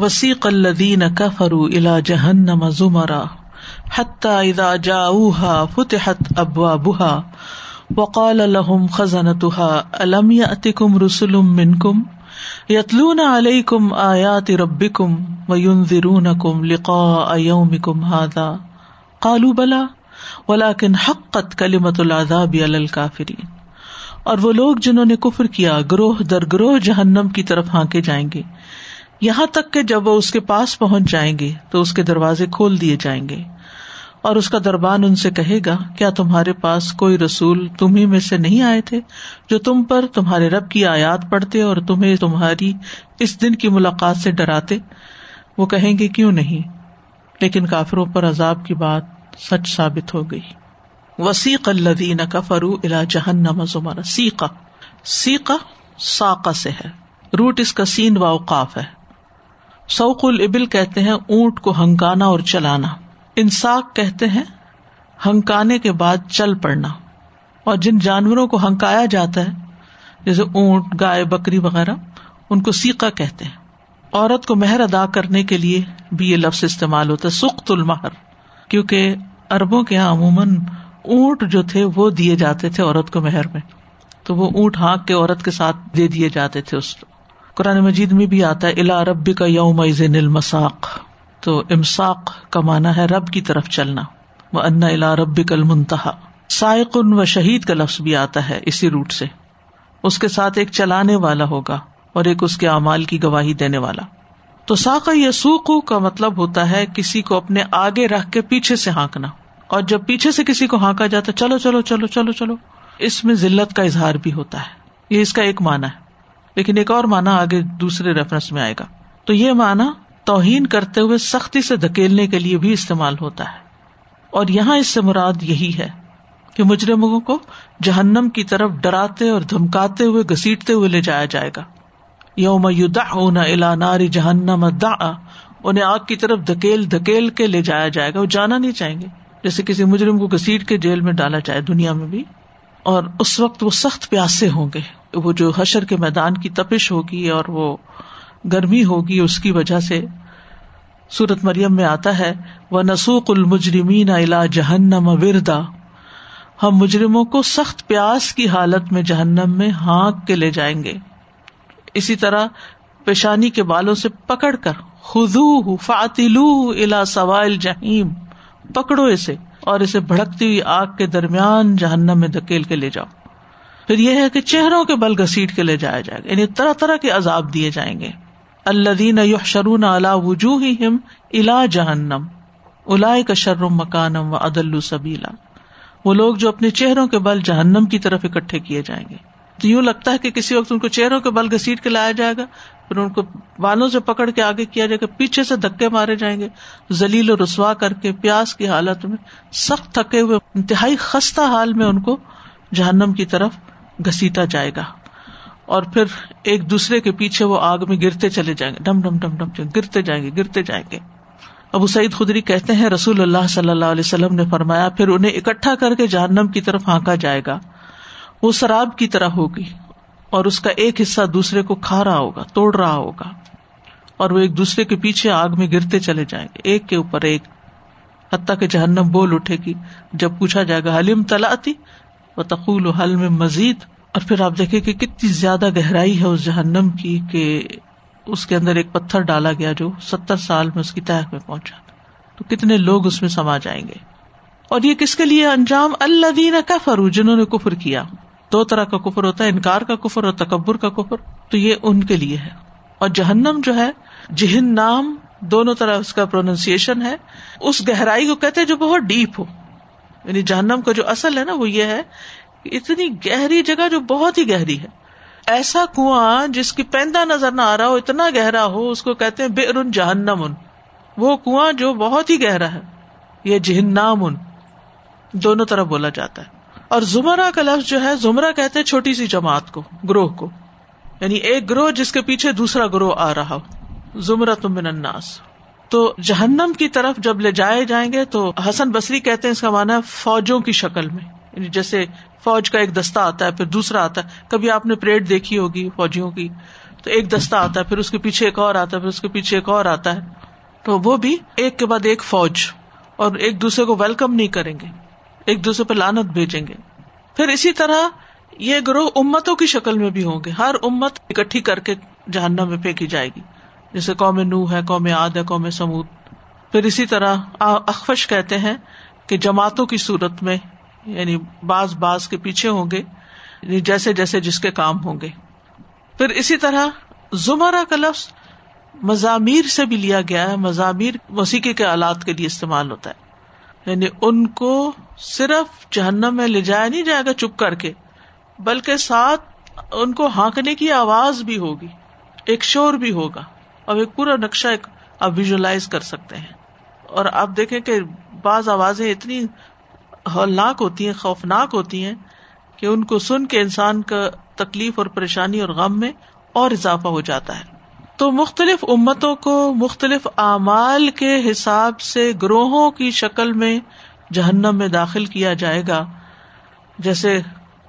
وسیق الذین کفروا الی جہنم زمرا حتی اذا جاؤوها فتحت ابوابها وقال لهم خزنتها ألم يأتكم رسل منكم يتلون عليكم آيات ربكم وينذرونكم لقاء يومكم هذا قالوا بلى ولكن حقت كلمة العذاب على الكافرين. اور وہ لوگ جنہوں نے کفر کیا گروہ در گروہ جہنم کی طرف ہانکے جائیں گے یہاں تک کہ جب وہ اس کے پاس پہنچ جائیں گے تو اس کے دروازے کھول دیے جائیں گے اور اس کا دربان ان سے کہے گا کیا تمہارے پاس کوئی رسول تم ہی میں سے نہیں آئے تھے جو تم پر تمہارے رب کی آیات پڑھتے اور تمہیں تمہاری اس دن کی ملاقات سے ڈراتے؟ وہ کہیں گے کیوں نہیں، لیکن کافروں پر عذاب کی بات سچ ثابت ہو گئی. وسیق الذین کفروا الی جہنم زمرا. سیقہ، سیقہ ساقہ سے ہے، روٹ اس کا سین و اوقاف ہے. سوق الابل کہتے ہیں اونٹ کو ہنکانا اور چلانا، انساق کہتے ہیں ہنکانے کے بعد چل پڑنا. اور جن جانوروں کو ہنکایا جاتا ہے جیسے اونٹ، گائے، بکری وغیرہ، ان کو سیقہ کہتے ہیں. عورت کو مہر ادا کرنے کے لیے بھی یہ لفظ استعمال ہوتا ہے، سقط المہر، کیونکہ عربوں کے یہاں عموماً اونٹ جو تھے وہ دیے جاتے تھے عورت کو مہر میں، تو وہ اونٹ ہانک کے عورت کے ساتھ دے دیے جاتے تھے. اس قرآن مجید میں بھی آتا ہے الی ربک یومئذ المساق، تو امساق کا معنی ہے رب کی طرف چلنا. وَأَنَّ إِلَىٰ رَبِّكَ الْمُنْتَهَىٰ. سائقٌ و شہید کا لفظ بھی آتا ہے اسی روٹ سے، اس کے ساتھ ایک چلانے والا ہوگا اور ایک اس کے اعمال کی گواہی دینے والا. تو ساق یسوق کا مطلب ہوتا ہے کسی کو اپنے آگے رکھ کے پیچھے سے ہانکنا، اور جب پیچھے سے کسی کو ہانکا جاتا چلو چلو چلو چلو چلو، اس میں ذلت کا اظہار بھی ہوتا ہے. یہ اس کا ایک معنی ہے، لیکن ایک اور معنی آگے دوسرے ریفرنس میں آئے گا. تو یہ معنی توہین کرتے ہوئے سختی سے دھکیلنے کے لیے بھی استعمال ہوتا ہے، اور یہاں اس سے مراد یہی ہے کہ مجرموں کو جہنم کی طرف ڈراتے اور دھمکاتے ہوئے، گھسیٹتے ہوئے لے جایا جائے گا. یوم یدعون الی نار جہنم دعا، انہیں آگ کی طرف دھکیل دھکیل کے لے جایا جائے گا، وہ جانا نہیں چاہیں گے. جیسے کسی مجرم کو گھسیٹ کے جیل میں ڈالا جائے دنیا میں بھی، اور اس وقت وہ سخت پیاسے ہوں گے. وہ جو حشر کے میدان کی تپش ہوگی اور وہ گرمی ہوگی، اس کی وجہ سے سورۃ مریم میں آتا ہے وَنَسُوقُ الْمُجْرِمِينَ إِلَىٰ جَهَنَّمَ وِرْدًا، ہم مجرموں کو سخت پیاس کی حالت میں جہنم میں ہانک کے لے جائیں گے. اسی طرح پیشانی کے بالوں سے پکڑ کر خُذُوهُ فَاعْتِلُوهُ إِلَىٰ سَوَاءِ الْجَحِيمِ، پکڑو اسے اور اسے بھڑکتی ہوئی آگ کے درمیان جہنم میں دھکیل کے لے جاؤ. پھر یہ ہے کہ چہروں کے بل گھسیٹ کے لے جایا جائے گا، یعنی طرح طرح کے عذاب دیے جائیں گے. الذین یحشرون علی وجوہہم الی جہنم اولئک شر مکانا واضل سبیلا، وہ لوگ جو اپنے چہروں کے بل جہنم کی طرف اکٹھے کیے جائیں گے. تو یوں لگتا ہے کہ کسی وقت ان کو چہروں کے بل گھسیٹ کے لایا جائے گا، پھر ان کو بالوں سے پکڑ کے آگے کیا جائے گا، پیچھے سے دھکے مارے جائیں گے، ذلیل و رسوا کر کے پیاس کی حالت میں سخت تھکے ہوئے انتہائی خستہ حال میں ان کو جہنم کی طرف گھسیٹا جائے گا. اور پھر ایک دوسرے کے پیچھے وہ آگ میں گرتے چلے جائیں گے، ڈم ڈم ڈم ڈم گرتے جائیں گے گرتے جائیں گے. ابو سعید خدری کہتے ہیں رسول اللہ صلی اللہ علیہ وسلم نے فرمایا پھر انہیں اکٹھا کر کے جہنم کی طرف ہانکا جائے گا. وہ سراب کی طرح ہوگی اور اس کا ایک حصہ دوسرے کو کھا رہا ہوگا، توڑ رہا ہوگا، اور وہ ایک دوسرے کے پیچھے آگ میں گرتے چلے جائیں گے، ایک کے اوپر ایک، حتیٰ کہ جہنم بول اٹھے گی جب پوچھا جائے گا حلم تلاتی و تقول حل میں مزید. اور پھر آپ دیکھیں کہ کتنی زیادہ گہرائی ہے اس جہنم کی کہ اس کے اندر ایک پتھر ڈالا گیا جو 70 سال میں اس کی تہہ میں پہنچا، تو کتنے لوگ اس میں سما جائیں گے. اور یہ کس کے لیے انجام؟ الذین کفروا، جنہوں نے کفر کیا. دو طرح کا کفر ہوتا ہے، انکار کا کفر اور تکبر کا کفر، تو یہ ان کے لیے ہے. اور جہنم جو ہے، جہن نام دونوں طرح اس کا پروننسیشن ہے، اس گہرائی کو کہتے ہیں جو بہت ڈیپ ہو. یعنی جہنم کا جو اصل ہے نا وہ یہ ہے، اتنی گہری جگہ جو بہت ہی گہری ہے، ایسا کنواں جس کی پیندہ نظر نہ آ رہا ہو، اتنا گہرا ہو، اس کو کہتے ہیں بئر جہنم، وہ کنواں جو بہت ہی گہرا ہے، یہ جہنم دونوں طرف بولا جاتا ہے. اور زمرہ کا لفظ جو ہے، زمرہ کہتے ہیں چھوٹی سی جماعت کو، گروہ کو، یعنی ایک گروہ جس کے پیچھے دوسرا گروہ آ رہا ہو، زمرۃ من الناس. تو جہنم کی طرف جب لے جائے جائیں گے تو حسن بصری کہتے ہیں اس کا معنی ہے فوجوں کی شکل میں، یعنی جیسے فوج کا ایک دستہ آتا ہے پھر دوسرا آتا ہے. کبھی آپ نے پریڈ دیکھی ہوگی فوجیوں کی، تو ایک دستہ آتا ہے, پھر اس کے پیچھے ایک اور آتا ہے, پھر اس کے پیچھے ایک اور آتا ہے, تو وہ بھی ایک کے بعد ایک فوج, اور ایک دوسرے کو ویلکم نہیں کریں گے, ایک دوسرے پہ لعنت بھیجیں گے. پھر اسی طرح یہ گروہ امتوں کی شکل میں بھی ہوں گے, ہر امت اکٹھی کر کے جہنم میں پھینکی جائے گی, جیسے قوم نوح ہے, قوم عاد ہے, قوم سمود. پھر اسی طرح اخفش کہتے ہیں کہ جماعتوں کی صورت میں, یعنی بعض بعض کے پیچھے ہوں گے, یعنی جیسے جیسے جس کے کام ہوں گے. پھر اسی طرح زمرہ کا لفظ مزامیر سے بھی لیا گیا ہے, مزامیر موسیقی کے آلات کے لیے استعمال ہوتا ہے, یعنی ان کو صرف جہنم میں لے جایا نہیں جائے گا چپ کر کے, بلکہ ساتھ ان کو ہانکنے کی آواز بھی ہوگی, ایک شور بھی ہوگا. اب ایک پورا نقشہ آپ ویژولائز کر سکتے ہیں, اور آپ دیکھیں کہ بعض آوازیں اتنی ہولناک ہوتی ہیں, خوفناک ہوتی ہیں کہ ان کو سن کے انسان کا تکلیف اور پریشانی اور غم میں اور اضافہ ہو جاتا ہے. تو مختلف امتوں کو مختلف اعمال کے حساب سے گروہوں کی شکل میں جہنم میں داخل کیا جائے گا, جیسے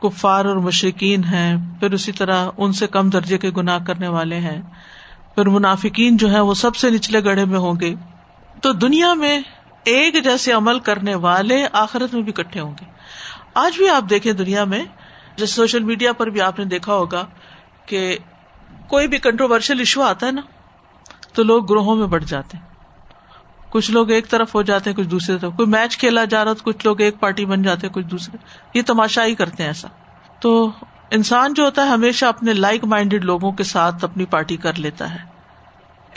کفار اور مشرکین ہیں, پھر اسی طرح ان سے کم درجے کے گناہ کرنے والے ہیں, پھر منافقین جو ہیں وہ سب سے نچلے گڑھے میں ہوں گے. تو دنیا میں ایک جیسے عمل کرنے والے آخرت میں بھی اکٹھے ہوں گے. آج بھی آپ دیکھیں دنیا میں, جیسے سوشل میڈیا پر بھی آپ نے دیکھا ہوگا کہ کوئی بھی کنٹروورشل ایشو آتا ہے نا, تو لوگ گروہوں میں بٹ جاتے ہیں, کچھ لوگ ایک طرف ہو جاتے ہیں, کچھ دوسری طرف, کوئی میچ کھیلا جا رہا تو کچھ لوگ ایک پارٹی بن جاتے ہیں, کچھ دوسرے, یہ تماشا ہی کرتے ہیں ایسا. تو انسان جو ہوتا ہے ہمیشہ اپنے لائک مائنڈیڈ لوگوں کے ساتھ اپنی پارٹی کر لیتا ہے.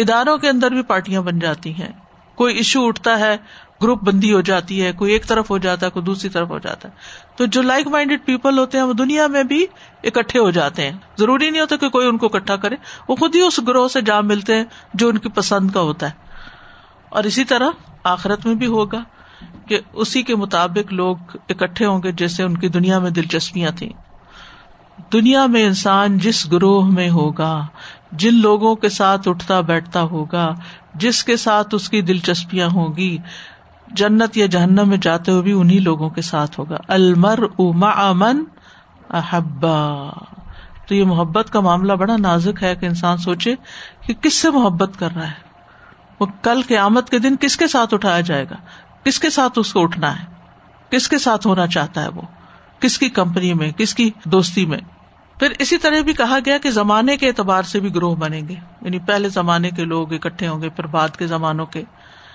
اداروں کے اندر بھی پارٹیاں بن جاتی ہیں, کوئی ایشو اٹھتا ہے گروپ بندی ہو جاتی ہے, کوئی ایک طرف ہو جاتا ہے, کوئی دوسری طرف ہو جاتا ہے. تو جو لائک مائنڈیڈ پیپل ہوتے ہیں وہ دنیا میں بھی اکٹھے ہو جاتے ہیں, ضروری نہیں ہوتا کہ کوئی ان کو اکٹھا کرے, وہ خود ہی اس گروہ سے جا ملتے ہیں جو ان کی پسند کا ہوتا ہے. اور اسی طرح آخرت میں بھی ہوگا کہ اسی کے مطابق لوگ اکٹھے ہوں گے جیسے ان کی دنیا میں دلچسپیاں تھیں. دنیا میں انسان جس گروہ میں ہوگا, جن لوگوں کے ساتھ اٹھتا بیٹھتا ہوگا, جس کے ساتھ اس کی دلچسپیاں ہوگی, جنت یا جہنم میں جاتے ہوئے بھی انہی لوگوں کے ساتھ ہوگا. المرء مع من احبا. تو یہ محبت کا معاملہ بڑا نازک ہے کہ انسان سوچے کہ کس سے محبت کر رہا ہے, وہ کل قیامت کے دن کس کے ساتھ اٹھایا جائے گا, کس کے ساتھ اس کو اٹھنا ہے, کس کے ساتھ ہونا چاہتا ہے, وہ کس کی کمپنی میں, کس کی دوستی میں. پھر اسی طرح بھی کہا گیا کہ زمانے کے اعتبار سے بھی گروہ بنیں گے, یعنی پہلے زمانے کے لوگ اکٹھے ہوں گے, پھر بعد کے زمانوں کے.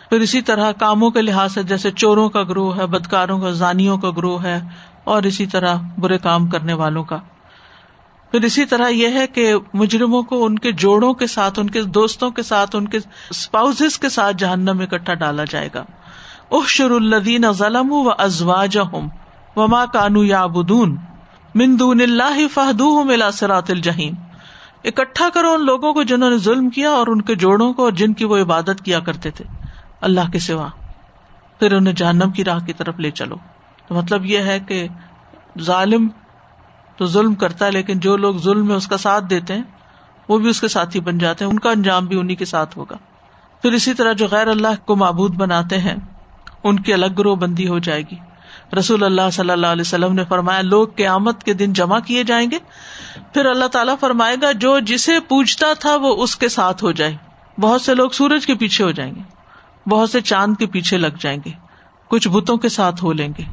پھر اسی طرح کاموں کے لحاظ سے جیسے چوروں کا گروہ ہے, بدکاروں کا, زانیوں کا گروہ ہے, اور اسی طرح برے کام کرنے والوں کا. پھر اسی طرح یہ ہے کہ مجرموں کو ان کے جوڑوں کے ساتھ, ان کے دوستوں کے ساتھ, ان کے اسپاؤسز کے ساتھ جہنم میں اکٹھا ڈالا جائے گا. احشر الذین ظلموا وازواجہم وما کانوا یعبدون من دون اللہ فاہدوہم الی صراط الجحیم. اکٹھا کرو ان لوگوں کو جنہوں نے ظلم کیا, اور ان کے جوڑوں کو, اور جن کی وہ عبادت کیا کرتے تھے اللہ کے سوا, پھر انہیں جہنم کی راہ کی طرف لے چلو. تو مطلب یہ ہے کہ ظالم تو ظلم کرتا ہے, لیکن جو لوگ ظلم میں اس کا ساتھ دیتے ہیں وہ بھی اس کے ساتھی بن جاتے ہیں, ان کا انجام بھی انہی کے ساتھ ہوگا. پھر اسی طرح جو غیر اللہ کو معبود بناتے ہیں ان کی الگ گروہ بندی ہو جائے گی. رسول اللہ صلی اللہ علیہ وسلم نے فرمایا لوگ قیامت کے دن جمع کیے جائیں گے, پھر اللہ تعالیٰ فرمائے گا جو جسے پوجتا تھا وہ اس کے ساتھ ہو جائے. بہت سے لوگ سورج کے پیچھے ہو جائیں گے, بہت سے چاند کے پیچھے لگ جائیں گے, کچھ بتوں کے ساتھ ہو لیں گے,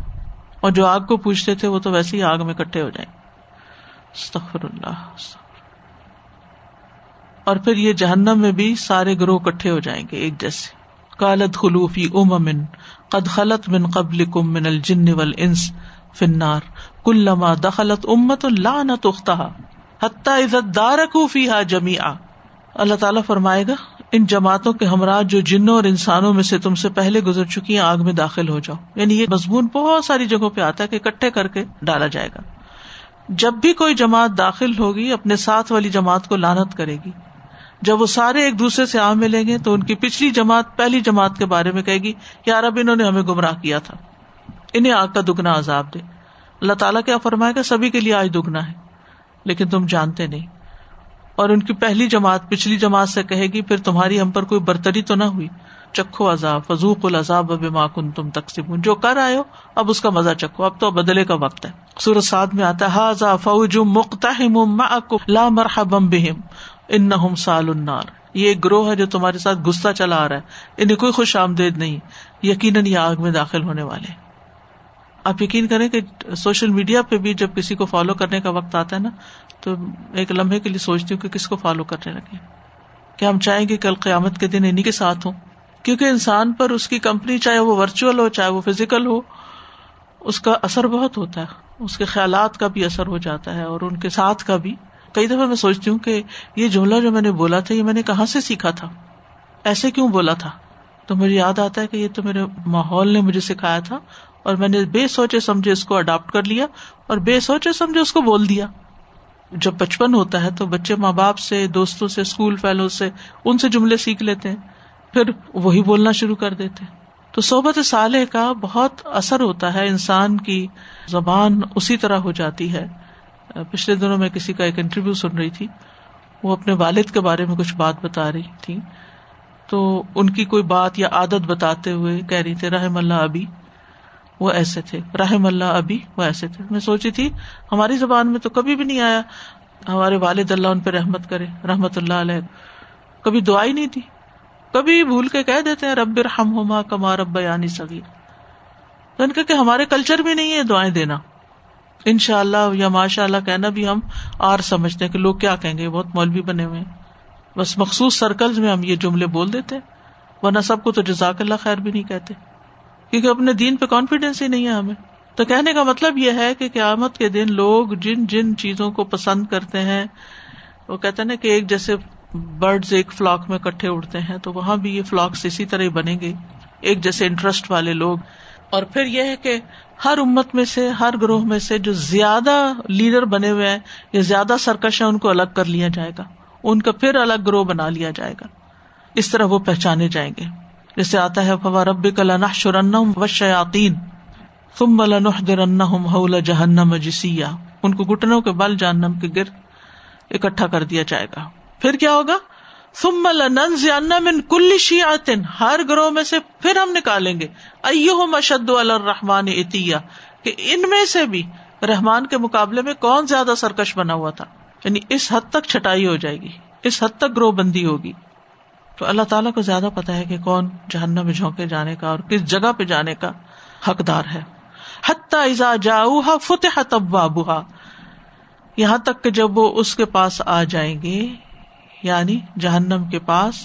اور جو آگ کو پوجتے تھے وہ تو ویسے ہی آگ میں اکٹھے ہو جائیں گے. استغفر اللہ. اور پھر یہ جہنم میں بھی سارے گروہ اکٹھے ہو جائیں گے ایک جیسے. قال ادخلوا فی امم قد خلت من قبلکم من الجن والانس فی النار کلما دخلت امۃ لعنت اختها حتی اذا ادارکوا فیہا جمیعا. اللہ تعالیٰ فرمائے گا ان جماعتوں کے ہمراہ جو جنوں اور انسانوں میں سے تم سے پہلے گزر چکی ہیں آگ میں داخل ہو جاؤ. یعنی یہ مضمون بہت ساری جگہوں پہ آتا ہے کہ اکٹھے کر کے ڈالا جائے گا. جب بھی کوئی جماعت داخل ہوگی اپنے ساتھ والی جماعت کو لعنت کرے گی. جب وہ سارے ایک دوسرے سے آ ملیں گے تو ان کی پچھلی جماعت پہلی جماعت کے بارے میں کہے گی یار اب انہوں نے ہمیں گمراہ کیا تھا, انہیں آگ کا دگنا عذاب دے. اللہ تعالیٰ کیا فرمائے گا سبھی کے لیے آج دگنا ہے لیکن تم جانتے نہیں. اور ان کی پہلی جماعت پچھلی جماعت سے کہے گی پھر تمہاری ہم پر کوئی برتری تو نہ ہوئی, چکھو عذاب فذوقوا العذاب بما کنتم تکسبون, جو کر آئے ہو اب اس کا مزہ چکھو, اب تو بدلے کا وقت ہے. سورۃ سعد میں آتا ہے ھذا فوج مقتحم معکم لا مرحبا بہم انہم سال النار، یہ ایک گروہ ہے جو تمہارے ساتھ گھستا چلا آ رہا ہے، انہیں کوئی خوش آمدید نہیں، یقیناً یہ آگ میں داخل ہونے والے ہیں۔ آپ یقین کریں کہ سوشل میڈیا پہ بھی جب کسی کو فالو کرنے کا وقت آتا ہے نا، تو ایک لمحے کے لیے سوچتی ہوں کہ کس کو فالو کرنے لگے، کہ ہم چاہیں گے کل قیامت کے دن انہی کے ساتھ ہوں، کیونکہ انسان پر اس کی کمپنی چاہے وہ ورچوئل ہو چاہے وہ فزیکل ہو، اس کا اثر بہت ہوتا ہے، اس کے خیالات کا بھی اثر ہو جاتا ہے اور ان کے ساتھ کا بھی۔ کئی دفعہ میں سوچتی ہوں کہ یہ جملہ جو میں نے بولا تھا یہ میں نے کہاں سے سیکھا تھا، ایسے کیوں بولا تھا، تو مجھے یاد آتا ہے کہ یہ تو میرے ماحول نے مجھے سکھایا تھا اور میں نے بے سوچے سمجھے اس کو اڈاپٹ کر لیا اور بے سوچے سمجھے اس کو بول دیا۔ جب بچپن ہوتا ہے تو بچے ماں باپ سے، دوستوں سے، اسکول فیلو سے، ان سے جملے سیکھ لیتے ہیں، پھر وہی بولنا شروع کر دیتے ہیں۔ تو صحبت صالح کا بہت اثر ہوتا ہے، انسان کی زبان اسی طرح ہو جاتی ہے۔ پچھلے دنوں میں کسی کا ایک انٹرویو سن رہی تھی، وہ اپنے والد کے بارے میں کچھ بات بتا رہی تھی، تو ان کی کوئی بات یا عادت بتاتے ہوئے کہہ رہی تھی رحم اللہ ابھی وہ ایسے تھے، رحم اللہ ابھی وہ ایسے تھے۔ میں سوچی تھی ہماری زبان میں تو کبھی بھی نہیں آیا، ہمارے والد اللہ ان پہ رحمت کرے رحمت اللہ علیہ کبھی دعا ہی نہیں تھی، کبھی بھول کے کہہ دیتے ہیں رب ارحمہما کما ربیانی صغیرا، تو ان کہ ہمارے کلچر میں نہیں ہے دعائیں دینا۔ ان شاء اللہ یا ماشاء اللہ کہنا بھی ہم آر سمجھتے ہیں کہ لوگ کیا کہیں گے، بہت مولوی بنے ہوئے ہیں، بس مخصوص سرکلز میں ہم یہ جملے بول دیتے ہیں، ورنہ سب کو تو جزاک اللہ خیر بھی نہیں کہتے، کیونکہ اپنے دین پہ کانفیڈینس ہی نہیں ہے ہمیں۔ تو کہنے کا مطلب یہ ہے کہ قیامت کے دن لوگ جن جن چیزوں کو پسند کرتے ہیں، وہ کہتے ہیں نا کہ ایک جیسے برڈز ایک فلاک میں کٹھے اڑتے ہیں، تو وہاں بھی یہ فلاکس اسی طرح ہی بنیں گے، ایک جیسے انٹرسٹ والے لوگ۔ اور پھر یہ ہے کہ ہر امت میں سے، ہر گروہ میں سے جو زیادہ لیڈر بنے ہوئے ہیں یا زیادہ سرکش ہیں، ان کو الگ کر لیا جائے گا، ان کا پھر الگ گروہ بنا لیا جائے گا، اس طرح وہ پہچانے جائیں گے۔ جیسے آتا ہے فَوَرَبِّكَ لَنَحْشُرَنَّهُمْ وَالشَّيَاطِينَ ثُمَّ لَنُحْضِرَنَّهُمْ حَوْلَ جَهَنَّمَ جِثِيًّا، ان کو گھٹنوں کے بل جہنم کے گرد اکٹھا کر دیا جائے گا۔ پھر کیا ہوگا؟ ثُمَّ لَنَنزِعَنَّ مِن كُلِّ شِيعَةٍ، ہر گروہ میں سے پھر ہم نکالیں گے أَيُّهُمْ أَشَدُّ عَلَى الرَّحْمَنِ عِتِيًّا، کہ ان میں سے بھی رحمان کے مقابلے میں کون زیادہ سرکش بنا ہوا تھا، یعنی اس حد تک چھٹائی ہو جائے گی، اس حد تک گروہ بندی ہوگی۔ تو اللہ تعالیٰ کو زیادہ پتا ہے کہ کون جہنم میں جھونکے جانے کا اور کس جگہ پہ جانے کا حقدار ہے۔ حتی اذا جاؤها فتحت ابوابها، یہاں تک کہ جب وہ اس کے پاس آ جائیں گے، یعنی جہنم کے پاس،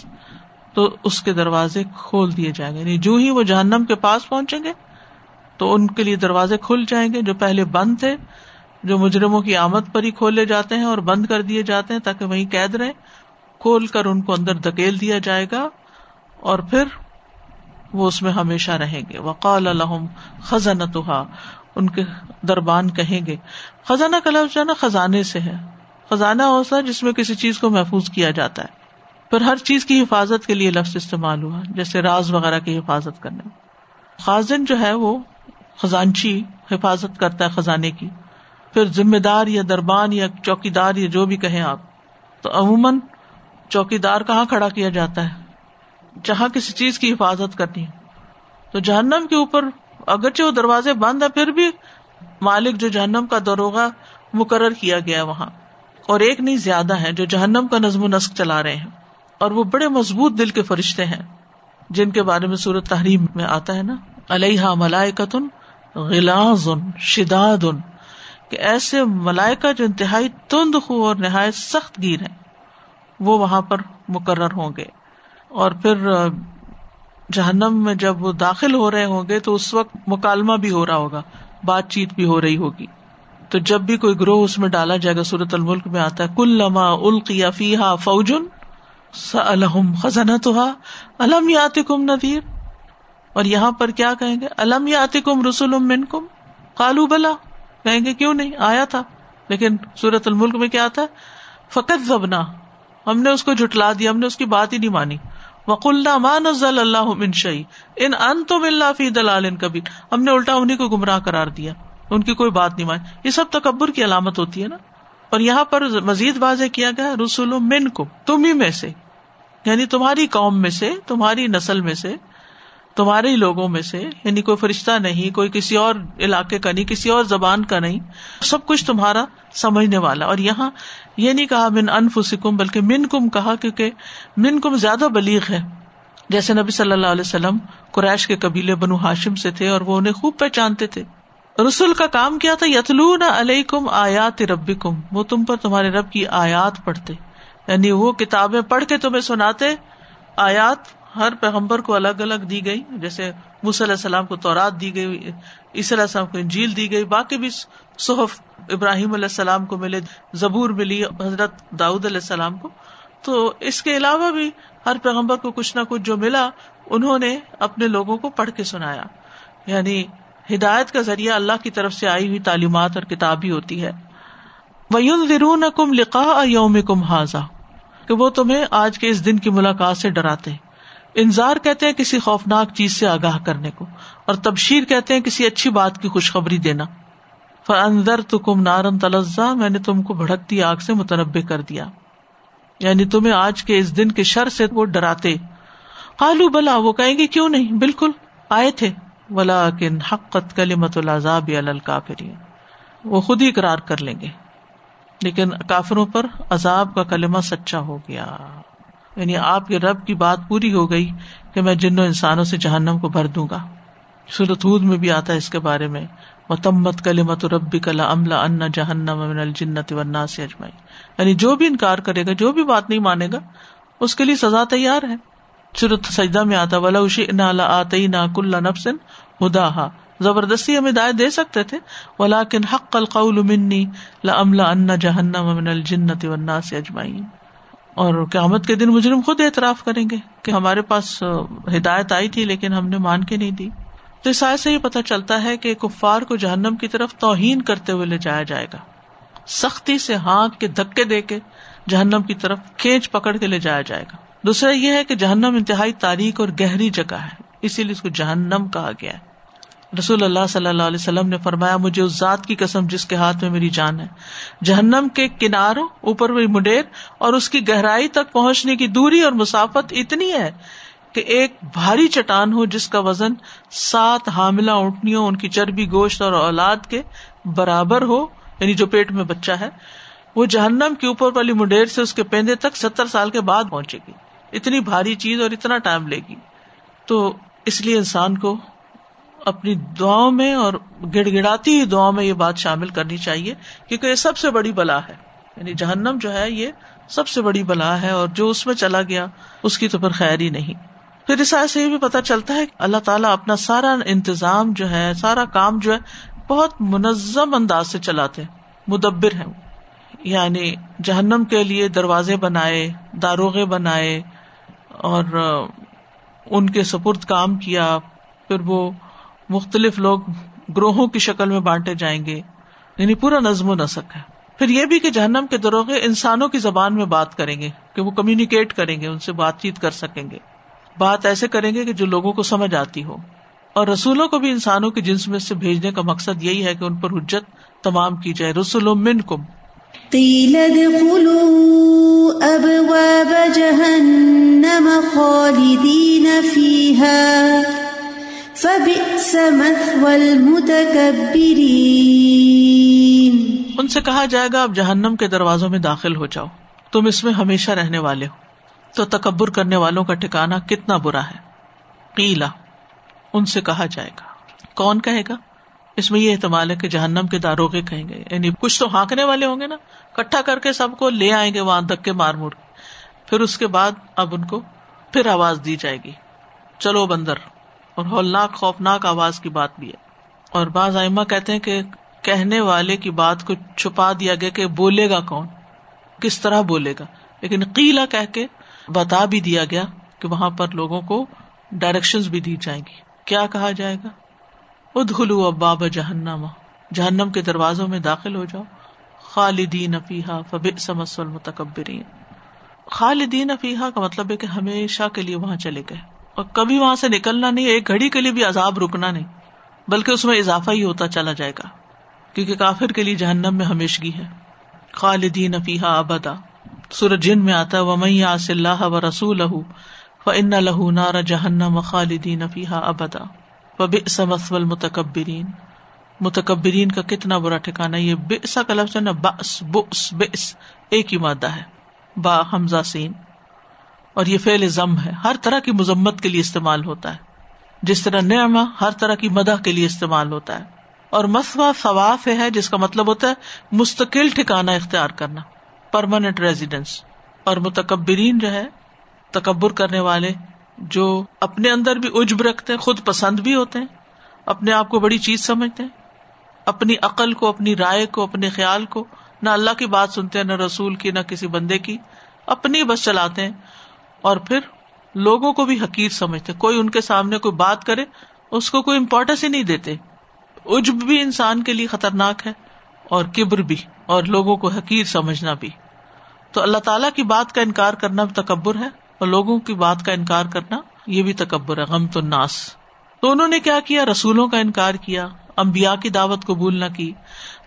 تو اس کے دروازے کھول دیے جائیں گے، یعنی جو ہی وہ جہنم کے پاس پہنچیں گے تو ان کے لیے دروازے کھل جائیں گے جو پہلے بند تھے، جو مجرموں کی آمد پر ہی کھولے جاتے ہیں اور بند کر دیے جاتے ہیں تاکہ وہیں قید رہیں، کھول کر ان کو اندر دھکیل دیا جائے گا اور پھر وہ اس میں ہمیشہ رہیں گے۔ وقال لهم خزنتها، ان کے دربان کہیں گے۔ خزانہ کا لفظ جو ہے نا خزانے سے ہے، خزانہ ہوتا ہے جس میں کسی چیز کو محفوظ کیا جاتا ہے، پر ہر چیز کی حفاظت کے لیے لفظ استعمال ہوا، جیسے راز وغیرہ کی حفاظت کرنے میں۔ خازن جو ہے وہ خزانچی حفاظت کرتا ہے خزانے کی، پھر ذمہ دار یا دربان یا چوکیدار یا جو بھی کہیں آپ، تو عموماً چوکیدار کہاں کھڑا کیا جاتا ہے؟ جہاں کسی چیز کی حفاظت کرنی ہے۔ تو جہنم کے اوپر اگرچہ وہ دروازے بند ہیں، پھر بھی مالک جو جہنم کا دروغہ مقرر کیا گیا ہے وہاں، اور ایک نہیں زیادہ ہیں جو جہنم کا نظم و نسق چلا رہے ہیں، اور وہ بڑے مضبوط دل کے فرشتے ہیں جن کے بارے میں سورۃ تحریم میں آتا ہے نا، علیہا ملائکۃ غلاظ شداد، کہ ایسے ملائکہ جو انتہائی تند خو اور نہایت سخت گیر ہیں وہ وہاں پر مقرر ہوں گے۔ اور پھر جہنم میں جب وہ داخل ہو رہے ہوں گے تو اس وقت مکالمہ بھی ہو رہا ہوگا، بات چیت بھی ہو رہی ہوگی، تو جب بھی کوئی گروہ اس میں ڈالا جائے گا، سورۃ الملک میں آتا ہے کلما القی فیہا فوج سألہم خزنتہا الم یاتکم نذیر، اور یہاں پر کیا کہیں گے؟ الم یاتکم رسل منکم قالوا بلا، کہیں گے کیوں نہیں آیا تھا، لیکن سورۃ الملک میں کیا آتا ہے؟ فکذبنا، ہم نے اس کو جھٹلا دیا، ہم نے اس کی بات ہی نہیں مانی، وَقُلْنَا مَا نَزَّلَ اللَّهُ مِن شَيْءٍ إِنْ أَنْتُمْ إِلَّا فِي ضَلَالٍ كَبِيرٍ، ہم نے الٹا انہیں کو گمراہ قرار دیا، ان کی کوئی بات نہیں مانی۔ یہ سب تکبر کی علامت ہوتی ہے نا، اور یہاں پر مزید واضح کیا گیا رسول منکم، تم ہی میں سے، یعنی تمہاری قوم میں سے، تمہاری نسل میں سے، تمہارے ہی لوگوں میں سے, یعنی کوئی فرشتہ نہیں, کوئی کسی اور علاقے کا نہیں, کسی اور زبان کا نہیں, سب کچھ تمہارا سمجھنے والا. اور یہاں یہ نہیں کہا من انفسکم بلکہ منکم کہا, کیونکہ منکم زیادہ بلیغ ہے. جیسے نبی صلی اللہ علیہ وسلم قریش کے قبیلے بنو ہاشم سے تھے اور وہ انہیں خوب پہچانتے تھے. رسول کا کام کیا تھا, یتلون علیکم آیات ربکم, وہ تم پر تمہارے رب کی آیات پڑھتے, یعنی وہ کتابیں پڑھ کے تمہیں سناتے. آیات ہر پیغمبر کو الگ الگ دی گئی, جیسے موسیٰ علیہ السلام کو تورات دی گئی, عیسیٰ علیہ السلام کو انجیل دی گئی, باقی بھی صحف ابراہیم علیہ السلام کو ملے, زبور ملی حضرت داؤد علیہ السلام کو. تو اس کے علاوہ بھی ہر پیغمبر کو کچھ نہ کچھ جو ملا انہوں نے اپنے لوگوں کو پڑھ کے سنایا. یعنی ہدایت کا ذریعہ اللہ کی طرف سے آئی ہوئی تعلیمات اور کتاب ہی ہوتی ہے. وَيُنذِرُونَكُمْ لِقَاءَ يَوْمِكُمْ هَذَا, کہ وہ تمہیں آج کے اس دن کی ملاقات سے ڈراتے. انذار کہتے ہیں کسی خوفناک چیز سے آگاہ کرنے کو, اور تبشیر کہتے ہیں کسی اچھی بات کی خوشخبری دینا. فَأَنذَرْتُكُمْ نَارًا تَلَظَّىٰ, میں نے تم کو بھڑکتی آگ سے متنبہ کر دیا, یعنی تمہیں آج کے اس دن کے شر سے وہ ڈراتے. قالوا بلا, وہ کہیں گے کیوں نہیں, بالکل آئے تھے. ولیکن حقت کلمۃ العذاب علی الکافرین, وہ خود ہی اقرار کر لیں گے, لیکن کافروں پر عذاب کا کلمہ سچا ہو گیا. یعنی آپ کے رب کی بات پوری ہو گئی کہ میں جنوں انسانوں سے جہنم کو بھر دوں گا. سورۃ ہود میں بھی آتا ہے اس کے بارے میں, وتمت کلمۃ ربک لأملأن جہنم من الجنۃ والناس اجمعین, یعنی جو بھی انکار کرے گا, جو بھی بات نہیں مانے گا, اس کے لیے سزا تیار ہے. سورۃ سجدہ میں آتا وَلَوْ شِئْنَا لَآتَيْنَا كُلَّ نَفْسٍ هُدَاهَا, زبردستی ہم ہدایت دے سکتے تھے, وَلَٰكِنْ حَقَّ الْقَوْلُ مِنِّي لَأَمْلَأَنَّ جَهَنَّمَ مِنَ الْجِنَّةِ وَالنَّاسِ أَجْمَعِينَ. اور قیامت کے دن مجرم خود اعتراف کریں گے کہ ہمارے پاس ہدایت آئی تھی لیکن ہم نے مان کے نہیں دی. تو اس آیت سے یہ پتہ چلتا ہے کہ کفار کو جہنم کی طرف توہین کرتے ہوئے لے جایا جائے گا, سختی سے ہانک کے دھکے دے کے جہنم کی طرف کھینچ پکڑ کے لے جایا جائے گا. دوسرا یہ ہے کہ جہنم انتہائی تاریک اور گہری جگہ ہے, اسی لیے اس کو جہنم کہا گیا ہے. رسول اللہ صلی اللہ علیہ وسلم نے فرمایا, مجھے اس ذات کی قسم جس کے ہاتھ میں میری جان ہے, جہنم کے کناروں, اوپر میں مڈیر, اور اس کی گہرائی تک پہنچنے کی دوری اور مسافت اتنی ہے کہ ایک بھاری چٹان ہو جس کا وزن 7 حاملہ اونٹنیوں, ان کی چربی, گوشت اور اولاد کے برابر ہو, یعنی جو پیٹ میں بچہ ہے. وہ جہنم کے اوپر والی مڈیر سے اس کے پیندے تک 70 سال کے بعد پہنچے گی. اتنی بھاری چیز اور اتنا ٹائم لے گی. تو اس لیے انسان کو اپنی دعاؤں میں اور گڑ گڑاتی ہوئی دعاؤں میں یہ بات شامل کرنی چاہیے, کیونکہ یہ سب سے بڑی بلا ہے. یعنی جہنم جو ہے یہ سب سے بڑی بلا ہے, اور جو اس میں چلا گیا اس کی تو پھر خیر ہی نہیں. پھر اس آیت سے یہ بھی پتہ چلتا ہے کہ اللہ تعالیٰ اپنا سارا انتظام جو ہے, سارا کام جو ہے, بہت منظم انداز سے چلاتے ہیں, مدبر ہیں. یعنی جہنم کے لیے دروازے بنائے, داروغے بنائے, اور ان کے سپرد کام کیا. پھر وہ مختلف لوگ گروہوں کی شکل میں بانٹے جائیں گے, یعنی پورا نظم و نسق ہے. پھر یہ بھی کہ جہنم کے دروغے انسانوں کی زبان میں بات کریں گے, کہ وہ کمیونیکیٹ کریں گے, ان سے بات چیت کر سکیں گے, بات ایسے کریں گے کہ جو لوگوں کو سمجھ آتی ہو. اور رسولوں کو بھی انسانوں کے جنس میں سے بھیجنے کا مقصد یہی ہے کہ ان پر حجت تمام کی جائے. رسول منکم. قیل ادخلوا ابواب جہنم خالدین فیها فبئس مثوى المتکبرین. ان سے کہا جائے گا اب جہنم کے دروازوں میں داخل ہو جاؤ, تم اس میں ہمیشہ رہنے والے ہو. تو تکبر کرنے والوں کا ٹھکانہ کتنا برا ہے. قیلہ, ان سے کہا جائے گا. کون کہے گا؟ اس میں یہ احتمال ہے کہ جہنم کے داروغے کہیں گے, یعنی کچھ تو ہانکنے والے ہوں گے نا, اکٹھا کر کے سب کو لے آئیں گے وہاں, دھکے مار مار کے. پھر اس کے بعد اب ان کو پھر آواز دی جائے گی, چلو بندر, اور ہولناک خوفناک آواز کی بات بھی ہے. اور بعض ائمہ کہتے ہیں کہ کہنے والے کی بات کو چھپا دیا گیا کہ بولے گا کون, کس طرح بولے گا, لیکن قیلہ کہہ کے بتا بھی دیا گیا کہ وہاں پر لوگوں کو ڈائریکشنز بھی دی جائیں گی. کیا کہا جائے گا؟ ادخلوا ابواب جہنم, جہنم کے دروازوں میں داخل ہو جاؤ. خالدین فیہا فبئس مثوى المتکبرین. خالدین فیہا کا مطلب ہے کہ ہمیشہ کے لیے وہاں چلے گئے, اور کبھی وہاں سے نکلنا نہیں, ایک گھڑی کے لیے بھی عذاب رکنا نہیں, بلکہ اس میں اضافہ ہی ہوتا چلا جائے گا, کیونکہ کافر کے لیے جہنم میں ہمیشگی ہے. خالدین فیہا ابدا. سورۃ جن میں آتا ہے ومن یعص اللہ ورسولہ وَإِنَّ لَهُ نَارَ جَهَنَّمَ خَالِدِينَ فِيهَا أَبَدًا وَبِئْسَ مَثْوَى الْمُتَكَبِّرِينَ. متکبرین کا کتنا برا ٹھکانہ. یہ بئس کا لفظ ہے نا، بأس بؤس بئس ایک ہی مادہ ہے، با حمزہ سین، اور یہ فعل ذم ہے، ہر طرح کی مذمت کے لیے استعمال ہوتا ہے، جس طرح نعمہ ہر طرح کی مدح کے لیے استعمال ہوتا ہے. اور مثویٰ ثواف ہے جس کا مطلب ہوتا ہے مستقل ٹھکانہ اختیار کرنا، پرماننٹ ریزیڈنس. اور متکبرین جو ہے، تکبر کرنے والے، جو اپنے اندر بھی عجب رکھتے ہیں، خود پسند بھی ہوتے ہیں، اپنے آپ کو بڑی چیز سمجھتے ہیں، اپنی عقل کو، اپنی رائے کو، اپنے خیال کو، نہ اللہ کی بات سنتے ہیں، نہ رسول کی، نہ کسی بندے کی، اپنی بس چلاتے ہیں. اور پھر لوگوں کو بھی حقیر سمجھتے ہیں، کوئی ان کے سامنے کوئی بات کرے اس کو کوئی امپورٹنس ہی نہیں دیتے. عجب بھی انسان کے لیے خطرناک ہے، اور کبر بھی، اور لوگوں کو حقیر سمجھنا بھی. تو اللہ تعالیٰ کی بات کا انکار کرنا تکبر ہے، اور لوگوں کی بات کا انکار کرنا یہ بھی تکبر ہے. غمت الناس. تو انہوں نے کیا کیا؟ رسولوں کا انکار کیا، انبیاء کی دعوت قبول نہ کی.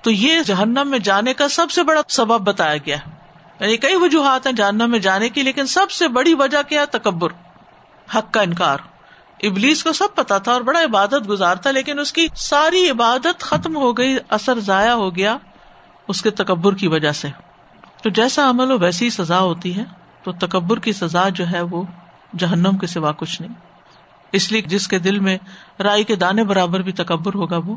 تو یہ جہنم میں جانے کا سب سے بڑا سبب بتایا گیا ہے. یعنی کئی وجوہات ہیں جہنم میں جانے کی، لیکن سب سے بڑی وجہ کیا ہے؟ تکبر، حق کا انکار. ابلیس کو سب پتا تھا اور بڑا عبادت گزار تھا، لیکن اس کی ساری عبادت ختم ہو گئی، اثر ضائع ہو گیا اس کے تکبر کی وجہ سے. تو جیسا عمل ہو ویسی سزا ہوتی ہے. تو تکبر کی سزا جو ہے وہ جہنم کے سوا کچھ نہیں. اس لیے جس کے دل میں رائی کے دانے برابر بھی تکبر ہوگا وہ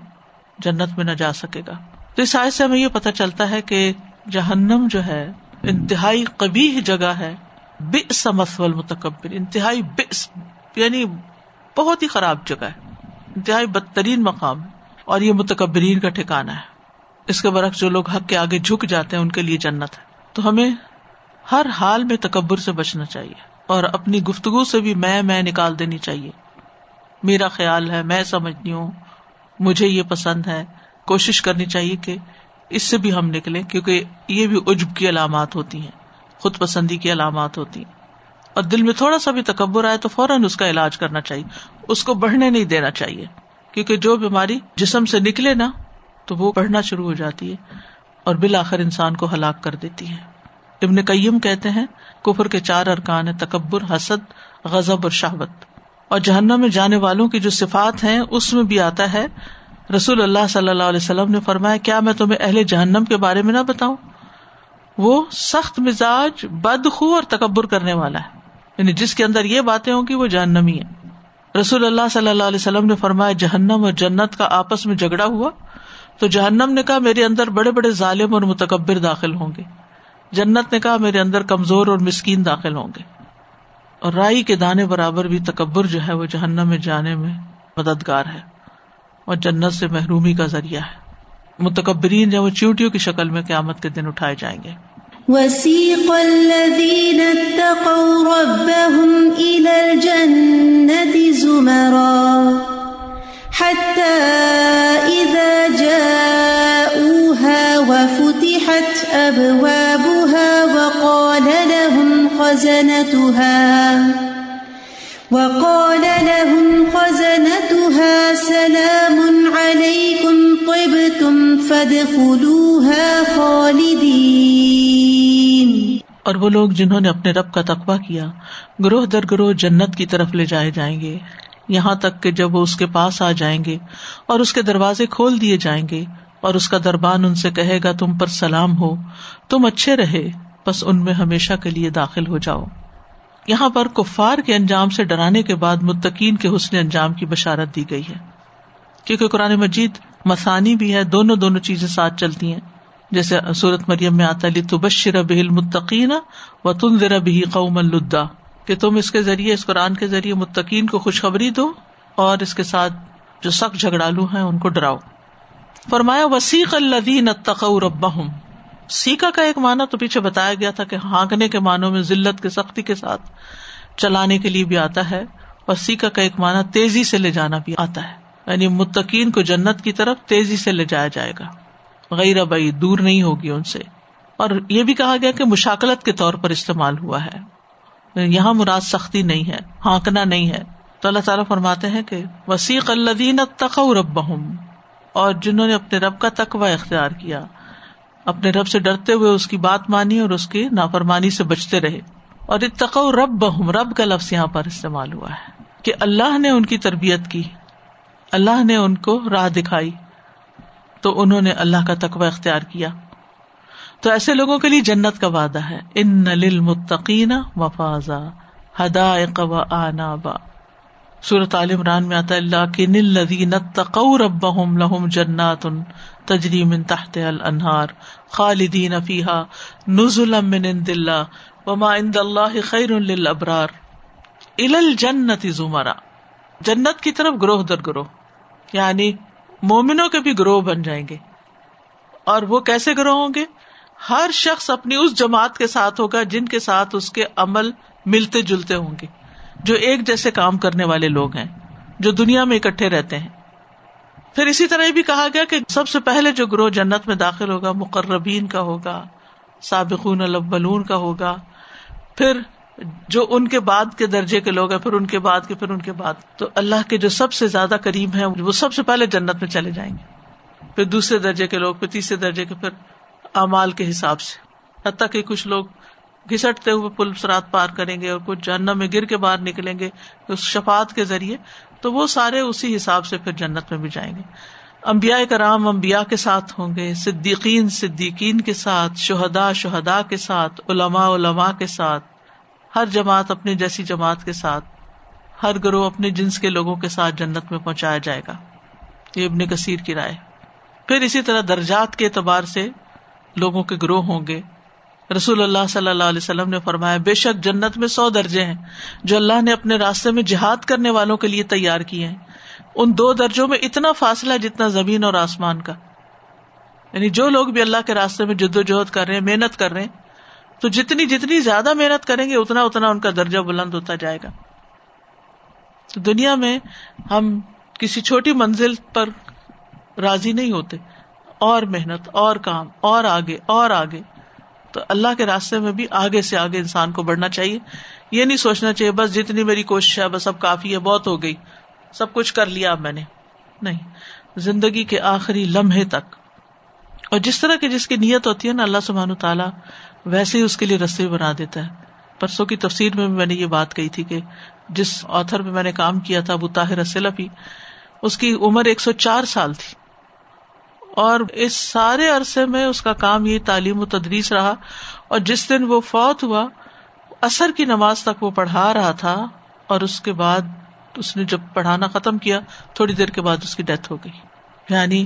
جنت میں نہ جا سکے گا. تو اس آیت سے ہمیں یہ پتہ چلتا ہے کہ جہنم جو ہے انتہائی قبیح جگہ ہے. بئس مثوى المتکبر، انتہائی بئس یعنی بہت ہی خراب جگہ ہے، انتہائی بدترین مقام ہے، اور یہ متکبرین کا ٹھکانہ ہے. اس کے برعکس جو لوگ حق کے آگے جھک جاتے ہیں ان کے لیے جنت ہے. تو ہمیں ہر حال میں تکبر سے بچنا چاہیے، اور اپنی گفتگو سے بھی میں نکال دینی چاہیے. میرا خیال ہے، میں سمجھتی ہوں، مجھے یہ پسند ہے. کوشش کرنی چاہیے کہ اس سے بھی ہم نکلیں، کیونکہ یہ بھی عجب کی علامات ہوتی ہیں، خود پسندی کی علامات ہوتی ہیں. اور دل میں تھوڑا سا بھی تکبر آئے تو فوراً اس کا علاج کرنا چاہیے، اس کو بڑھنے نہیں دینا چاہیے، کیونکہ جو بیماری جسم سے نکلے نا تو وہ بڑھنا شروع ہو جاتی ہے اور بالآخر انسان کو ہلاک کر دیتی ہے. ابن قیم کہتے ہیں کفر کے 4 ارکان ہیں: تکبر، حسد، غضب اور شہوت. اور جہنم میں جانے والوں کی جو صفات ہیں اس میں بھی آتا ہے. رسول اللہ صلی اللہ علیہ وسلم نے فرمایا، کیا میں تمہیں اہل جہنم کے بارے میں نہ بتاؤں؟ وہ سخت مزاج، بدخو اور تکبر کرنے والا ہے، یعنی جس کے اندر یہ باتیں ہوں گی وہ جہنمی ہے. رسول اللہ صلی اللہ علیہ وسلم نے فرمایا، جہنم اور جنت کا آپس میں جھگڑا ہوا تو جہنم نے کہا میرے اندر بڑے بڑے ظالم اور متکبر داخل ہوں گے. جنت نے کہا میرے اندر کمزور اور مسکین داخل ہوں گے. اور رائی کے دانے برابر بھی تکبر جو ہے وہ جہنم میں جانے میں مددگار ہے اور جنت سے محرومی کا ذریعہ ہے. متکبرین جو وہ چیونٹیوں کی شکل میں قیامت کے دن اٹھائے جائیں گے. وَسِيقَ الَّذِينَ اتَّقَوْا رَبَّهُمْ إِلَى الْجَنَّةِ زُمَرًا حَتَّى إِذَا جَاءُوهَا وَفُتِحَتْ أَبْوَابُهَا وقال لهم خزنتها سلام عليكم طبتم فادخلوها خالدين. اور وہ لوگ جنہوں نے اپنے رب کا تقویٰ کیا گروہ در گروہ جنت کی طرف لے جائے جائیں گے، یہاں تک کہ جب وہ اس کے پاس آ جائیں گے اور اس کے دروازے کھول دیے جائیں گے اور اس کا دربان ان سے کہے گا، تم پر سلام ہو، تم اچھے رہے، بس ان میں ہمیشہ کے لیے داخل ہو جاؤ. یہاں پر کفار کے انجام سے ڈرانے کے بعد متقین کے حسن انجام کی بشارت دی گئی ہے، کیونکہ قرآن مجید مثانی بھی ہے، دونوں چیزیں ساتھ چلتی ہیں. جیسے سورۃ مریم میں آتا ہے، لِتُبَشِّرَ بِهِ الْمُتَّقِينَ وَتُنذِرَ بِهِ قَوْمًا لُدًّا، کہ تم اس کے ذریعے، اس قرآن کے ذریعے متقین کو خوشخبری دو اور اس کے ساتھ جو سخت جھگڑالو ہیں ان کو ڈراؤ. فرمایا وَسِيقَ الَّذِينَ اتَّقَوْا رَبَّهُمْ. سیکا کا ایک معنی تو پیچھے بتایا گیا تھا کہ ہانکنے کے معنوں میں ذلت کے، سختی کے ساتھ چلانے کے لیے بھی آتا ہے، اور سیکا کا ایک معنی تیزی سے لے جانا بھی آتا ہے، یعنی متقین کو جنت کی طرف تیزی سے لے جایا جائے گا، غیر بعید، دور نہیں ہوگی ان سے. اور یہ بھی کہا گیا کہ مشاکلت کے طور پر استعمال ہوا ہے، یہاں مراد سختی نہیں ہے، ہانکنا نہیں ہے. تو اللہ تعالیٰ فرماتے ہیں کہ وسیق الذین اتقوا ربہم، اور جنہوں نے اپنے رب کا تقوی اختیار کیا، اپنے رب سے ڈرتے ہوئے اس کی بات مانی اور اس کی نافرمانی سے بچتے رہے، اور اتقوا ربہم، رب کا لفظ یہاں پر استعمال ہوا ہے کہ اللہ نے ان کی تربیت کی، اللہ نے ان کو راہ دکھائی تو انہوں نے اللہ کا تقوی اختیار کیا، تو ایسے لوگوں کے لیے جنت کا وعدہ ہے، ان للمتقین مفازا حدائق وانابا۔ سورۃ آل عمران میں آتا ہے لکن الذین اتقوا ربہم لہم جنات تجری من تحتہا الانہار خالدین فیہا نزلا من عند اللہ وما عند اللہ خیر للابرار۔ الی الجنۃ زمرا، جنت کی طرف گروہ در گروہ، یعنی مومنوں کے بھی گروہ بن جائیں گے، اور وہ کیسے گروہ ہوں گے؟ ہر شخص اپنی اس جماعت کے ساتھ ہوگا جن کے ساتھ اس کے عمل ملتے جلتے ہوں گے، جو ایک جیسے کام کرنے والے لوگ ہیں، جو دنیا میں اکٹھے رہتے ہیں۔ پھر اسی طرح یہ بھی کہا گیا کہ سب سے پہلے جو گروہ جنت میں داخل ہوگا مقربین کا ہوگا، سابقون الاولون کا ہوگا، پھر جو ان کے بعد کے درجے کے لوگ ہیں، پھر ان کے بعد کے، پھر ان کے بعد، تو اللہ کے جو سب سے زیادہ قریب ہیں وہ سب سے پہلے جنت میں چلے جائیں گے، پھر دوسرے درجے کے لوگ، پھر تیسرے درجے کے، پھر اعمال کے حساب سے، حتیٰ کہ کچھ لوگ گھسٹتے ہوئے پل صراط پار کریں گے اور کچھ جہنم میں گر کے باہر نکلیں گے اس شفاعت کے ذریعے، تو وہ سارے اسی حساب سے پھر جنت میں بھی جائیں گے۔ انبیاء کرام انبیاء کے ساتھ ہوں گے، صدیقین صدیقین کے ساتھ، شہداء شہداء کے ساتھ، علماء علماء کے ساتھ، ہر جماعت اپنے جیسی جماعت کے ساتھ، ہر گروہ اپنے جنس کے لوگوں کے ساتھ جنت میں پہنچایا جائے گا، یہ ابن کثیر کی رائے۔ پھر اسی طرح درجات کے اعتبار سے لوگوں کے گروہ ہوں گے۔ رسول اللہ صلی اللہ علیہ وسلم نے فرمایا بے شک جنت میں 100 درجے ہیں جو اللہ نے اپنے راستے میں جہاد کرنے والوں کے لیے تیار کیے ہیں، ان 2 درجوں میں اتنا فاصلہ جتنا زمین اور آسمان کا، یعنی جو لوگ بھی اللہ کے راستے میں جدوجہد کر رہے ہیں، محنت کر رہے ہیں، تو جتنی جتنی زیادہ محنت کریں گے اتنا اتنا ان کا درجہ بلند ہوتا جائے گا۔ تو دنیا میں ہم کسی چھوٹی منزل پر راضی نہیں ہوتے، اور محنت، اور کام، اور آگے اور آگے، تو اللہ کے راستے میں بھی آگے سے آگے انسان کو بڑھنا چاہیے۔ یہ نہیں سوچنا چاہیے بس جتنی میری کوشش ہے بس اب کافی ہے، بہت ہو گئی، سب کچھ کر لیا اب میں نے، نہیں، زندگی کے آخری لمحے تک، اور جس طرح کی جس کی نیت ہوتی ہے نا، اللہ سبحانہ تعالیٰ ویسے ہی اس کے لیے رستے بنا دیتا ہے۔ پرسوں کی تفسیر میں بھی میں نے یہ بات کہی تھی کہ جس آتھر پہ میں نے کام کیا تھا، ابو طاہر السلفی، اس کی عمر 104 سال تھی، اور اس سارے عرصے میں اس کا کام یہ تعلیم و تدریس رہا، اور جس دن وہ فوت ہوا عصر کی نماز تک وہ پڑھا رہا تھا، اور اس کے بعد اس نے جب پڑھانا ختم کیا تھوڑی دیر کے بعد اس کی ڈیتھ ہو گئی۔ یعنی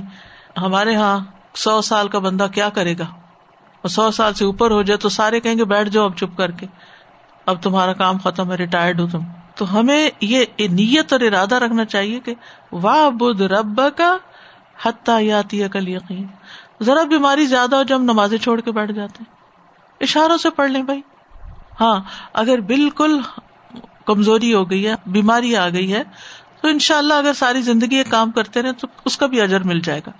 ہمارے ہاں 100 سال کا بندہ کیا کرے گا، اور 100 سال سے اوپر ہو جائے تو سارے کہیں گے بیٹھ جاؤ اب چپ کر کے، اب تمہارا کام ختم ہے، ریٹائرڈ ہو تم۔ تو ہمیں یہ نیت اور ارادہ رکھنا چاہیے کہ وَاعْبُدْ رَبَّكَ حَتَّى يَأْتِيَكَ الْيَقِينُ۔ ذرا بیماری زیادہ ہو جب ہم نمازیں چھوڑ کے بیٹھ جاتے ہیں، اشاروں سے پڑھ لیں بھائی، ہاں اگر بالکل کمزوری ہو گئی ہے، بیماری آ گئی ہے، تو انشاءاللہ اگر ساری زندگی یہ کام کرتے رہے تو اس کا بھی اجر مل جائے گا۔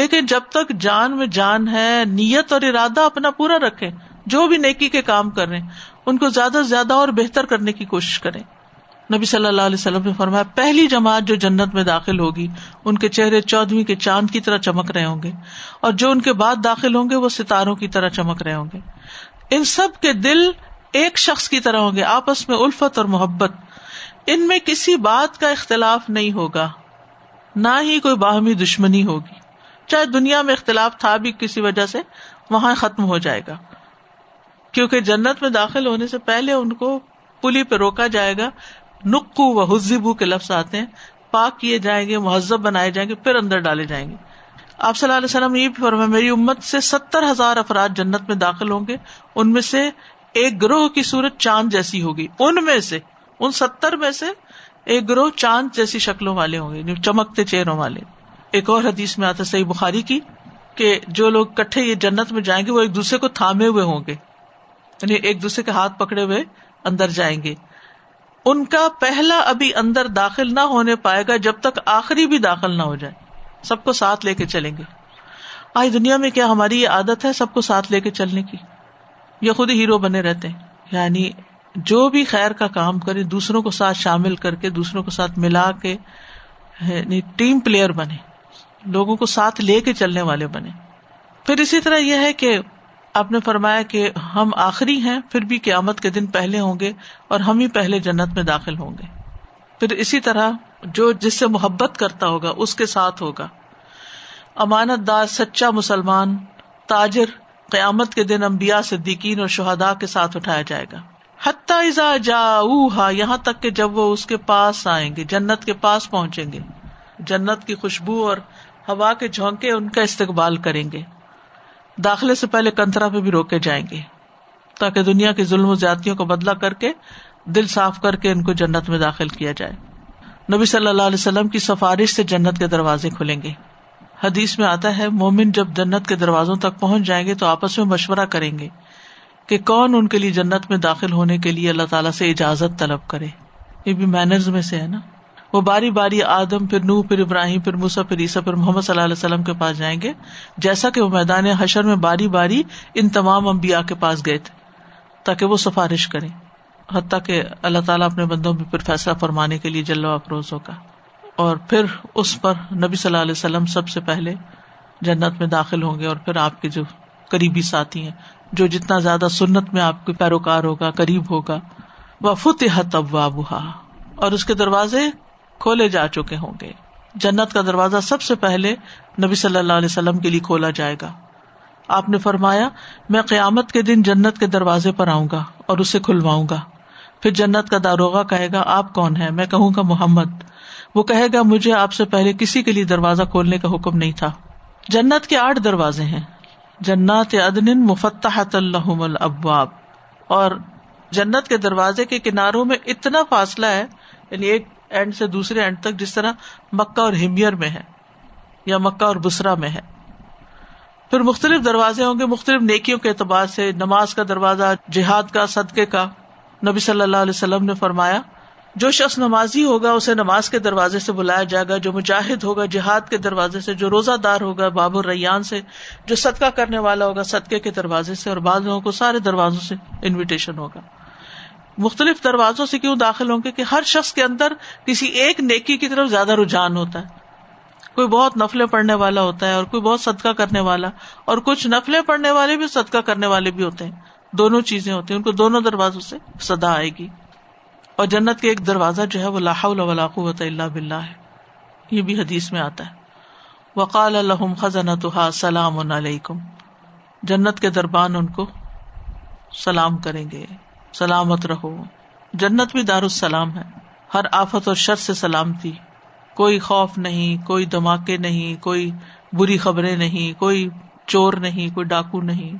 لیکن جب تک جان میں جان ہے، نیت اور ارادہ اپنا پورا رکھیں، جو بھی نیکی کے کام کر رہے ہیں ان کو زیادہ سے زیادہ اور بہتر کرنے کی کوشش کریں۔ نبی صلی اللہ علیہ وسلم نے فرمایا پہلی جماعت جو جنت میں داخل ہوگی ان کے چہرے 14ویں کے چاند کی طرح چمک رہے ہوں گے، اور جو ان کے بعد داخل ہوں گے وہ ستاروں کی طرح چمک رہے ہوں گے۔ ان سب کے دل ایک شخص کی طرح ہوں گے، آپس میں الفت اور محبت، ان میں کسی بات کا اختلاف نہیں ہوگا، نہ ہی کوئی باہمی دشمنی ہوگی، چاہے دنیا میں اختلاف تھا بھی کسی وجہ سے، وہاں ختم ہو جائے گا، کیونکہ جنت میں داخل ہونے سے پہلے ان کو پلی پہ روکا جائے گا۔ نقو و حزبو کے لفظ آتے ہیں، پاک کیے جائیں گے، مہذب بنائے جائیں گے، پھر اندر ڈالے جائیں گے۔ آپ صلی اللہ علیہ وسلم یہ بھی فرمایا میری امت سے 70,000 افراد جنت میں داخل ہوں گے، ان میں سے ایک گروہ کی صورت چاند جیسی ہوگی، ان میں سے، ان 70 میں سے ایک گروہ چاند جیسی شکلوں والے ہوں گے، چمکتے چہروں والے۔ ایک اور حدیث میں آتا ہے صحیح بخاری کی کہ جو لوگ کٹھے یہ جنت میں جائیں گے وہ ایک دوسرے کو تھامے ہوئے ہوں گے، یعنی ایک دوسرے کے ہاتھ پکڑے ہوئے اندر جائیں گے۔ ان کا پہلا ابھی اندر داخل نہ ہونے پائے گا جب تک آخری بھی داخل نہ ہو جائے، سب کو ساتھ لے کے چلیں گے۔ آج دنیا میں کیا ہماری یہ عادت ہے سب کو ساتھ لے کے چلنے کی، یہ خود ہیرو بنے رہتے ہیں، یعنی جو بھی خیر کا کام کرے دوسروں کو ساتھ شامل کر کے، دوسروں کو ساتھ ملا کے، یعنی ٹیم پلیئر بنے، لوگوں کو ساتھ لے کے چلنے والے بنے۔ پھر اسی طرح یہ ہے کہ آپ نے فرمایا کہ ہم آخری ہیں پھر بھی قیامت کے دن پہلے ہوں گے اور ہم ہی پہلے جنت میں داخل ہوں گے. پھر اسی طرح جو جس سے محبت کرتا ہوگا اس کے ساتھ ہوگا. امانت دار سچا مسلمان تاجر قیامت کے دن انبیاء صدیقین اور شہداء کے ساتھ اٹھایا جائے گا. حتی اذا جاؤوہا, یہاں تک کہ جب وہ اس کے پاس آئیں گے, جنت کے پاس پہنچیں گے, جنت کی خوشبو اور ہوا کے جھونکے ان کا استقبال کریں گے. داخلے سے پہلے کنترا پہ بھی روکے جائیں گے تاکہ دنیا کے ظلم و زیادتیوں کو بدلہ کر کے دل صاف کر کے ان کو جنت میں داخل کیا جائے. نبی صلی اللہ علیہ وسلم کی سفارش سے جنت کے دروازے کھلیں گے. حدیث میں آتا ہے مومن جب جنت کے دروازوں تک پہنچ جائیں گے تو آپس میں مشورہ کریں گے کہ کون ان کے لیے جنت میں داخل ہونے کے لیے اللہ تعالیٰ سے اجازت طلب کرے. یہ بھی مینرز میں سے ہے نا. وہ باری باری آدم, پھر نوح, پھر ابراہیم, پھر موسیٰ, پھر عیسیٰ, پھر محمد صلی اللہ علیہ وسلم کے پاس جائیں گے, جیسا کہ وہ میدان حشر میں باری باری ان تمام انبیاء کے پاس گئے تھے تاکہ وہ سفارش کریں. حتیٰ کہ اللہ تعالیٰ اپنے بندوں میں پھر فیصلہ فرمانے کے لیے جلوہ افروز ہوگا. اور پھر اس پر نبی صلی اللہ علیہ وسلم سب سے پہلے جنت میں داخل ہوں گے. اور پھر آپ کے جو قریبی ساتھی ہیں, جو جتنا زیادہ سنت میں آپ کے پیروکار ہوگا, قریب ہوگا. وَفُتِحَتْ أَبْوَابُهَا, اور اس کے دروازے کھولے جا چکے ہوں گے. جنت کا دروازہ سب سے پہلے نبی صلی اللہ علیہ وسلم کے لیے کھولا جائے گا. آپ نے فرمایا میں قیامت کے دن جنت کے دروازے پر آؤں گا اور اسے کھلواؤں گا. پھر جنت کا داروغہ کہے گا آپ کون ہیں؟ میں کہوں گا محمد. وہ کہے گا مجھے آپ سے پہلے کسی کے لیے دروازہ کھولنے کا حکم نہیں تھا. جنت کے 8 دروازے ہیں. جنات عدن مفتحۃ لہم الابواب, اور جنت کے دروازے کے کناروں میں اتنا فاصلہ ہے, یعنی ایک اینڈ سے دوسرے اینڈ تک, جس طرح مکہ اور ہمیر میں ہے یا مکہ اور بصرہ میں ہے. پھر مختلف دروازے ہوں گے مختلف نیکیوں کے اعتبار سے, نماز کا دروازہ, جہاد کا, صدقے کا. نبی صلی اللہ علیہ وسلم نے فرمایا جو شخص نمازی ہوگا اسے نماز کے دروازے سے بلایا جائے گا, جو مجاہد ہوگا جہاد کے دروازے سے, جو روزہ دار ہوگا باب الریان سے, جو صدقہ کرنے والا ہوگا صدقے کے دروازے سے, اور بعض لوگوں کو سارے دروازوں سے انویٹیشن ہوگا. مختلف دروازوں سے کیوں داخل ہوں گے؟ کہ ہر شخص کے اندر کسی ایک نیکی کی طرف زیادہ رجحان ہوتا ہے. کوئی بہت نفلیں پڑھنے والا ہوتا ہے اور کوئی بہت صدقہ کرنے والا, اور کچھ نفلیں پڑھنے والے بھی صدقہ کرنے والے بھی ہوتے ہیں. دونوں چیزیں ہوتی ہیں, ان کو دونوں دروازوں سے صدا آئے گی. اور جنت کے ایک دروازہ جو ہے وہ لا حول ولا قوۃ الا باللہ ہے, یہ بھی حدیث میں آتا ہے. وقال لهم خزنتها سلام علیکم, جنت کے دربان ان کو سلام کریں گے, سلامت رہو. جنت بھی دار السلام ہے, ہر آفت اور شر سے سلامتی, کوئی خوف نہیں, کوئی دھماکے نہیں, کوئی بری خبریں نہیں, کوئی چور نہیں, کوئی ڈاکو نہیں.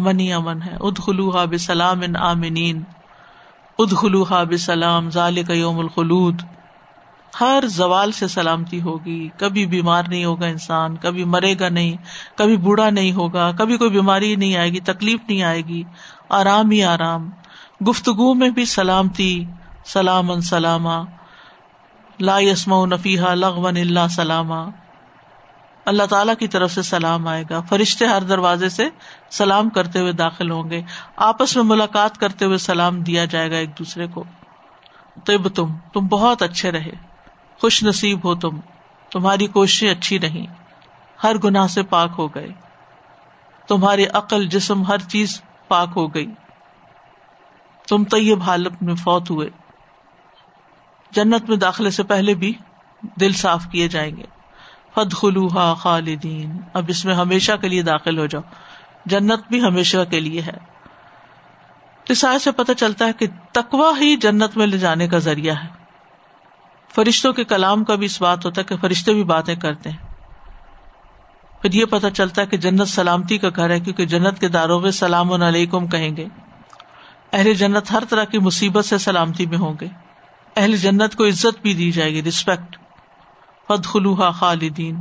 امن ہی امن ہے. ادخلوها بسلام آمنین ادخلوها بسلام ذالک یوم الخلود. ہر زوال سے سلامتی ہوگی, کبھی بیمار نہیں ہوگا انسان, کبھی مرے گا نہیں, کبھی بوڑھا نہیں ہوگا, کبھی کوئی بیماری نہیں آئے گی, تکلیف نہیں آئے گی, آرام ہی آرام. گفتگو میں بھی سلامتی, سلامن سلاما لا یسمعون فیہا لغون الا سلاما, اللہ تعالیٰ کی طرف سے سلام آئے گا. فرشتے ہر دروازے سے سلام کرتے ہوئے داخل ہوں گے. آپس میں ملاقات کرتے ہوئے سلام دیا جائے گا ایک دوسرے کو. طبتم, تم بہت اچھے رہے, خوش نصیب ہو تم, تمہاری کوششیں اچھی رہیں, ہر گناہ سے پاک ہو گئے, تمہاری عقل جسم ہر چیز پاک ہو گئی, تم طیب حالت میں فوت ہوئے. جنت میں داخلے سے پہلے بھی دل صاف کیے جائیں گے. فادخلوها خالدین, اب اس میں ہمیشہ کے لیے داخل ہو جاؤ. جنت بھی ہمیشہ کے لیے ہے. اس آیت سے پتہ چلتا ہے کہ تقویٰ ہی جنت میں لے جانے کا ذریعہ ہے. فرشتوں کے کلام کا بھی اس بات ہوتا ہے کہ فرشتے بھی باتیں کرتے ہیں. پھر یہ پتہ چلتا ہے کہ جنت سلامتی کا گھر ہے, کیونکہ جنت کے داروغے سلام علیکم کہیں گے. اہل جنت ہر طرح کی مصیبت سے سلامتی میں ہوں گے. اہل جنت کو عزت بھی دی جائے گی, رسپیکٹ. فادخلوها خالدین.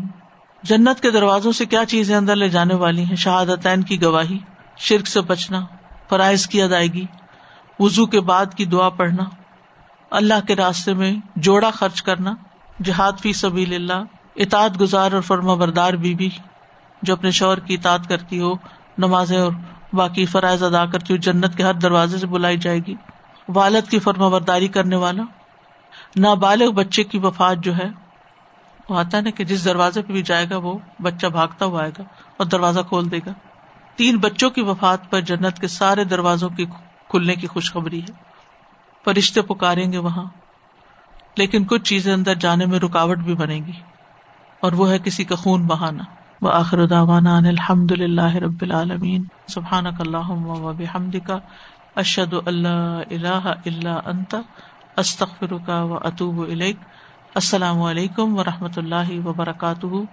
جنت کے دروازوں سے کیا چیزیں اندر لے جانے والی ہیں؟ شہادتین کی گواہی, شرک سے بچنا, فرائض کی ادائیگی, وضو کے بعد کی دعا پڑھنا, اللہ کے راستے میں جوڑا خرچ کرنا, جہاد فی سبیل اللہ, اطاعت گزار اور فرما بردار بیوی جو اپنے شوہر کی اطاعت کرتی ہو, نمازیں اور باقی فرائض ادا کرتی ہو, جنت کے ہر دروازے سے بلائی جائے گی. والد کی فرما برداری کرنے والا, نابالغ بچے کی وفات جو ہے, وہ آتا ہے نا کہ جس دروازے پہ بھی جائے گا وہ بچہ بھاگتا ہوا آئے گا اور دروازہ کھول دے گا. تین بچوں کی وفات پر جنت کے سارے دروازوں کے کھلنے کی خوشخبری ہے. فرشتے پکاریں گے وہاں، لیکن کچھ چیزیں اندر جانے میں رکاوٹ بھی بنیں گی، اور وہ ہے کسی کا خون بہانا. وآخر دعوانا ان الحمد للہ رب العالمین. سبحانک اللہم وبحمدک، اشہد ان لا الہ الا انت، استغفرک واتوب الیک. السلام علیکم ورحمۃ اللہ وبرکاتہ.